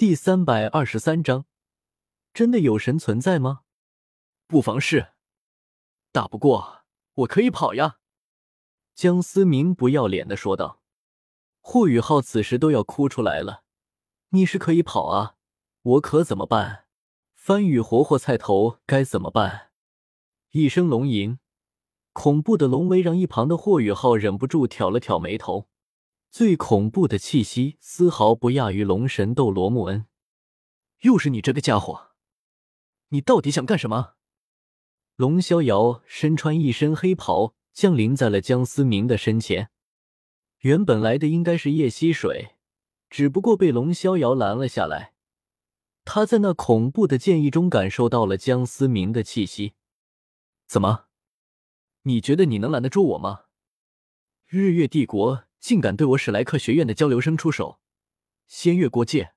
第323章，真的有神存在吗？不妨事，打不过我可以跑呀，江思明不要脸地说道。霍雨浩此时都要哭出来了，你是可以跑啊，我可怎么办？番禺活活菜头该怎么办？一声龙吟，恐怖的龙威让一旁的霍雨浩忍不住挑了挑眉头。最恐怖的气息丝毫不亚于龙神斗罗穆恩。又是你这个家伙，你到底想干什么？龙逍遥身穿一身黑袍，降临在了江思明的身前。原本来的应该是叶溪水，只不过被龙逍遥拦了下来。他在那恐怖的剑意中感受到了江思明的气息。怎么？你觉得你能拦得住我吗？日月帝国竟敢对我史莱克学院的交流生出手，仙越国界，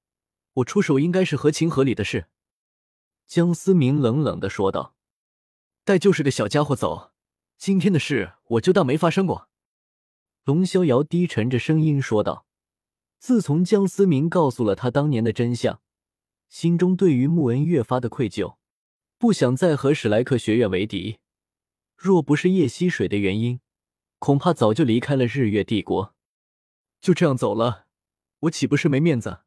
我出手应该是合情合理的事。江思明冷冷地说道。带就是个小家伙走，今天的事我就当没发生过。龙逍遥低沉着声音说道。自从江思明告诉了他当年的真相，心中对于穆恩越发的愧疚，不想再和史莱克学院为敌。若不是叶溪水的原因，恐怕早就离开了日月帝国。就这样走了，我岂不是没面子？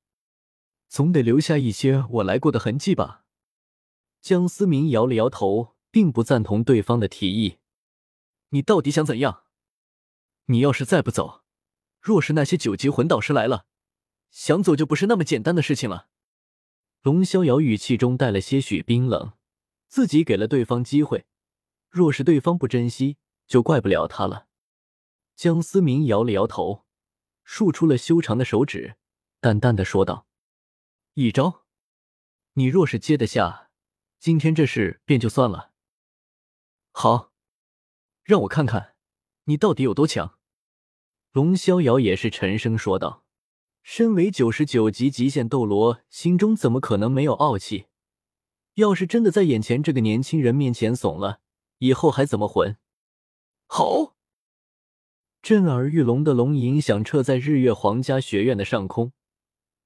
总得留下一些我来过的痕迹吧。江思明摇了摇头，并不赞同对方的提议。你到底想怎样？你要是再不走，若是那些九级魂导师来了，想走就不是那么简单的事情了。龙逍遥语气中带了些许冰冷，自己给了对方机会，若是对方不珍惜，就怪不了他了。江思明摇了摇头，竖出了修长的手指，淡淡的说道：一招，你若是接得下，今天这事便就算了。好，让我看看你到底有多强。龙逍遥也是沉声说道。身为99级极限斗罗，心中怎么可能没有傲气？要是真的在眼前这个年轻人面前怂了，以后还怎么混？好！震耳欲聋的龙吟响彻在日月皇家学院的上空，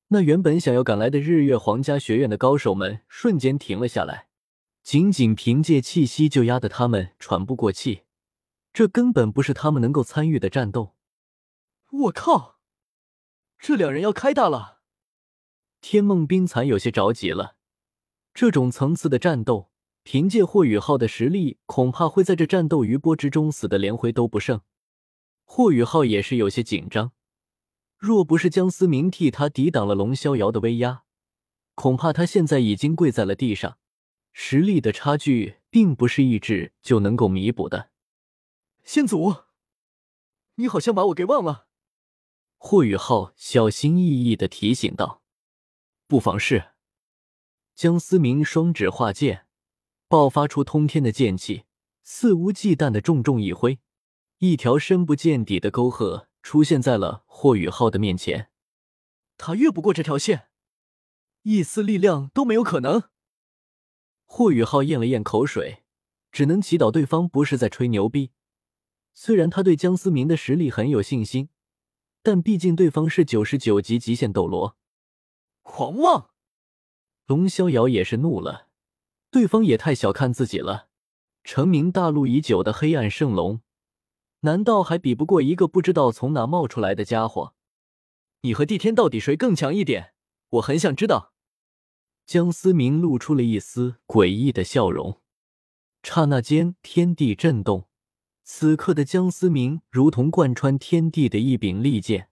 那原本想要赶来的日月皇家学院的高手们瞬间停了下来，仅仅凭借气息就压得他们喘不过气，这根本不是他们能够参与的战斗。我靠！这两人要开大了！天梦冰蚕有些着急了。这种层次的战斗，凭借霍雨浩的实力，恐怕会在这战斗余波之中死得连回都不剩。霍雨浩也是有些紧张，若不是江思明替他抵挡了龙逍遥的威压，恐怕他现在已经跪在了地上。实力的差距并不是意志就能够弥补的。先祖，你好像把我给忘了。霍雨浩小心翼翼地提醒道。不妨事。江思明双指画剑，爆发出通天的剑气，肆无忌惮地重重一挥，一条深不见底的沟壑出现在了霍雨浩的面前。他越不过这条线，一丝力量都没有可能。霍雨浩咽了咽口水，只能祈祷对方不是在吹牛逼。虽然他对江思明的实力很有信心，但毕竟对方是99级极限斗罗。狂妄！龙逍遥也是怒了，对方也太小看自己了。成名大陆已久的黑暗圣龙，难道还比不过一个不知道从哪冒出来的家伙？你和帝天到底谁更强一点？我很想知道。江思明露出了一丝诡异的笑容。刹那间，天地震动。此刻的江思明如同贯穿天地的一柄利剑。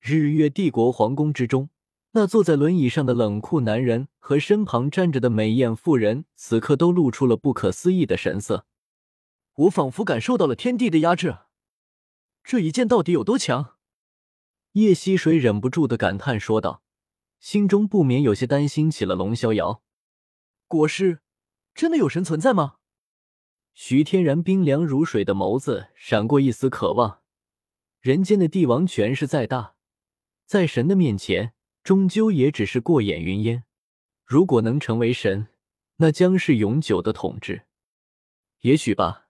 日月帝国皇宫之中，那坐在轮椅上的冷酷男人和身旁站着的美艳妇人，此刻都露出了不可思议的神色。我仿佛感受到了天地的压制。这一剑到底有多强？叶溪水忍不住的感叹说道，心中不免有些担心起了龙逍遥。国师，真的有神存在吗？徐天然冰凉如水的眸子闪过一丝渴望。人间的帝王权势再大，在神的面前终究也只是过眼云烟。如果能成为神，那将是永久的统治。也许吧。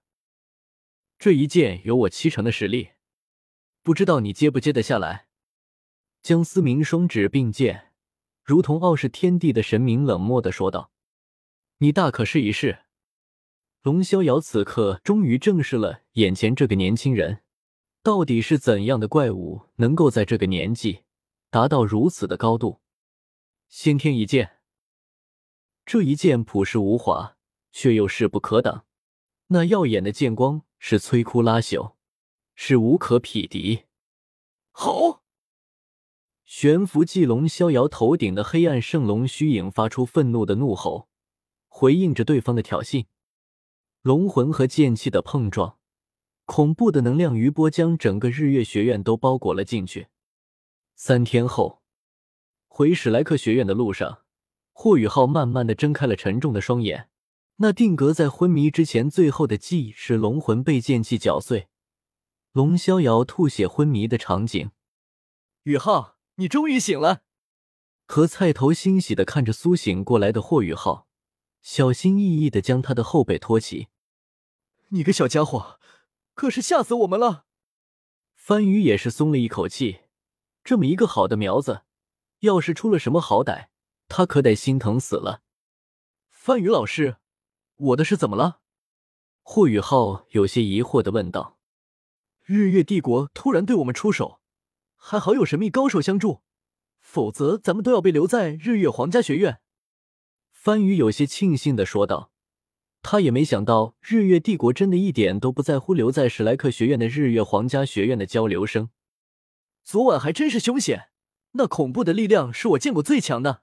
这一剑有我70%的实力，不知道你接不接得下来。江思明双指并剑，如同傲视天地的神明冷漠地说道：“你大可试一试。”龙逍遥此刻终于正视了眼前这个年轻人，到底是怎样的怪物能够在这个年纪达到如此的高度？先天一剑，这一剑朴实无华，却又势不可挡。那耀眼的剑光是摧枯拉朽，是无可匹敌。吼！悬浮继龙逍遥头顶的黑暗圣龙虚影发出愤怒的怒吼，回应着对方的挑衅。龙魂和剑气的碰撞，恐怖的能量余波将整个日月学院都包裹了进去。3天后，回史莱克学院的路上，霍雨浩慢慢地睁开了沉重的双眼。那定格在昏迷之前最后的记忆是龙魂被剑气绞碎，龙逍遥吐血昏迷的场景。雨浩，你终于醒了！何菜头欣喜地看着苏醒过来的霍雨浩，小心翼翼地将他的后背托起。你个小家伙，可是吓死我们了！番禺也是松了一口气，这么一个好的苗子，要是出了什么好歹，他可得心疼死了。番禺老师，我的事怎么了？霍雨浩有些疑惑地问道。日月帝国突然对我们出手，还好有神秘高手相助，否则咱们都要被留在日月皇家学院。番禺有些庆幸地说道，他也没想到日月帝国真的一点都不在乎留在史莱克学院的日月皇家学院的交流生。昨晚还真是凶险，那恐怖的力量是我见过最强的，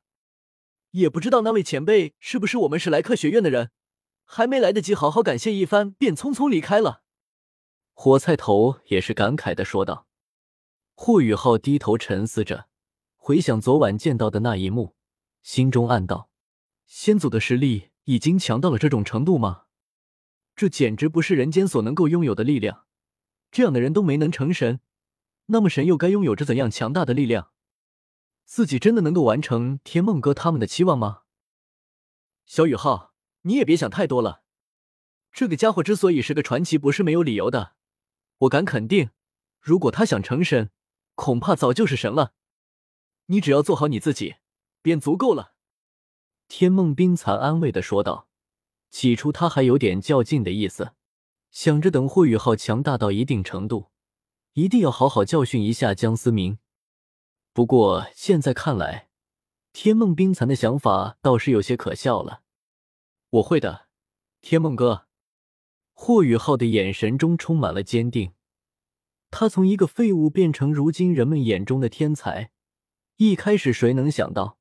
也不知道那位前辈是不是我们史莱克学院的人，还没来得及好好感谢一番，便匆匆离开了。火菜头也是感慨地说道。霍雨浩低头沉思着，回想昨晚见到的那一幕，心中暗道：先祖的实力已经强到了这种程度吗？这简直不是人间所能够拥有的力量，这样的人都没能成神，那么神又该拥有着怎样强大的力量？自己真的能够完成天梦哥他们的期望吗？小雨浩，你也别想太多了，这个家伙之所以是个传奇不是没有理由的，我敢肯定，如果他想成神，恐怕早就是神了。你只要做好你自己便足够了。天梦冰蚕安慰地说道，起初他还有点较劲的意思，想着等霍雨浩强大到一定程度，一定要好好教训一下江思明。不过现在看来，天梦冰蚕的想法倒是有些可笑了。我会的，天梦哥。霍雨浩的眼神中充满了坚定，他从一个废物变成如今人们眼中的天才，一开始谁能想到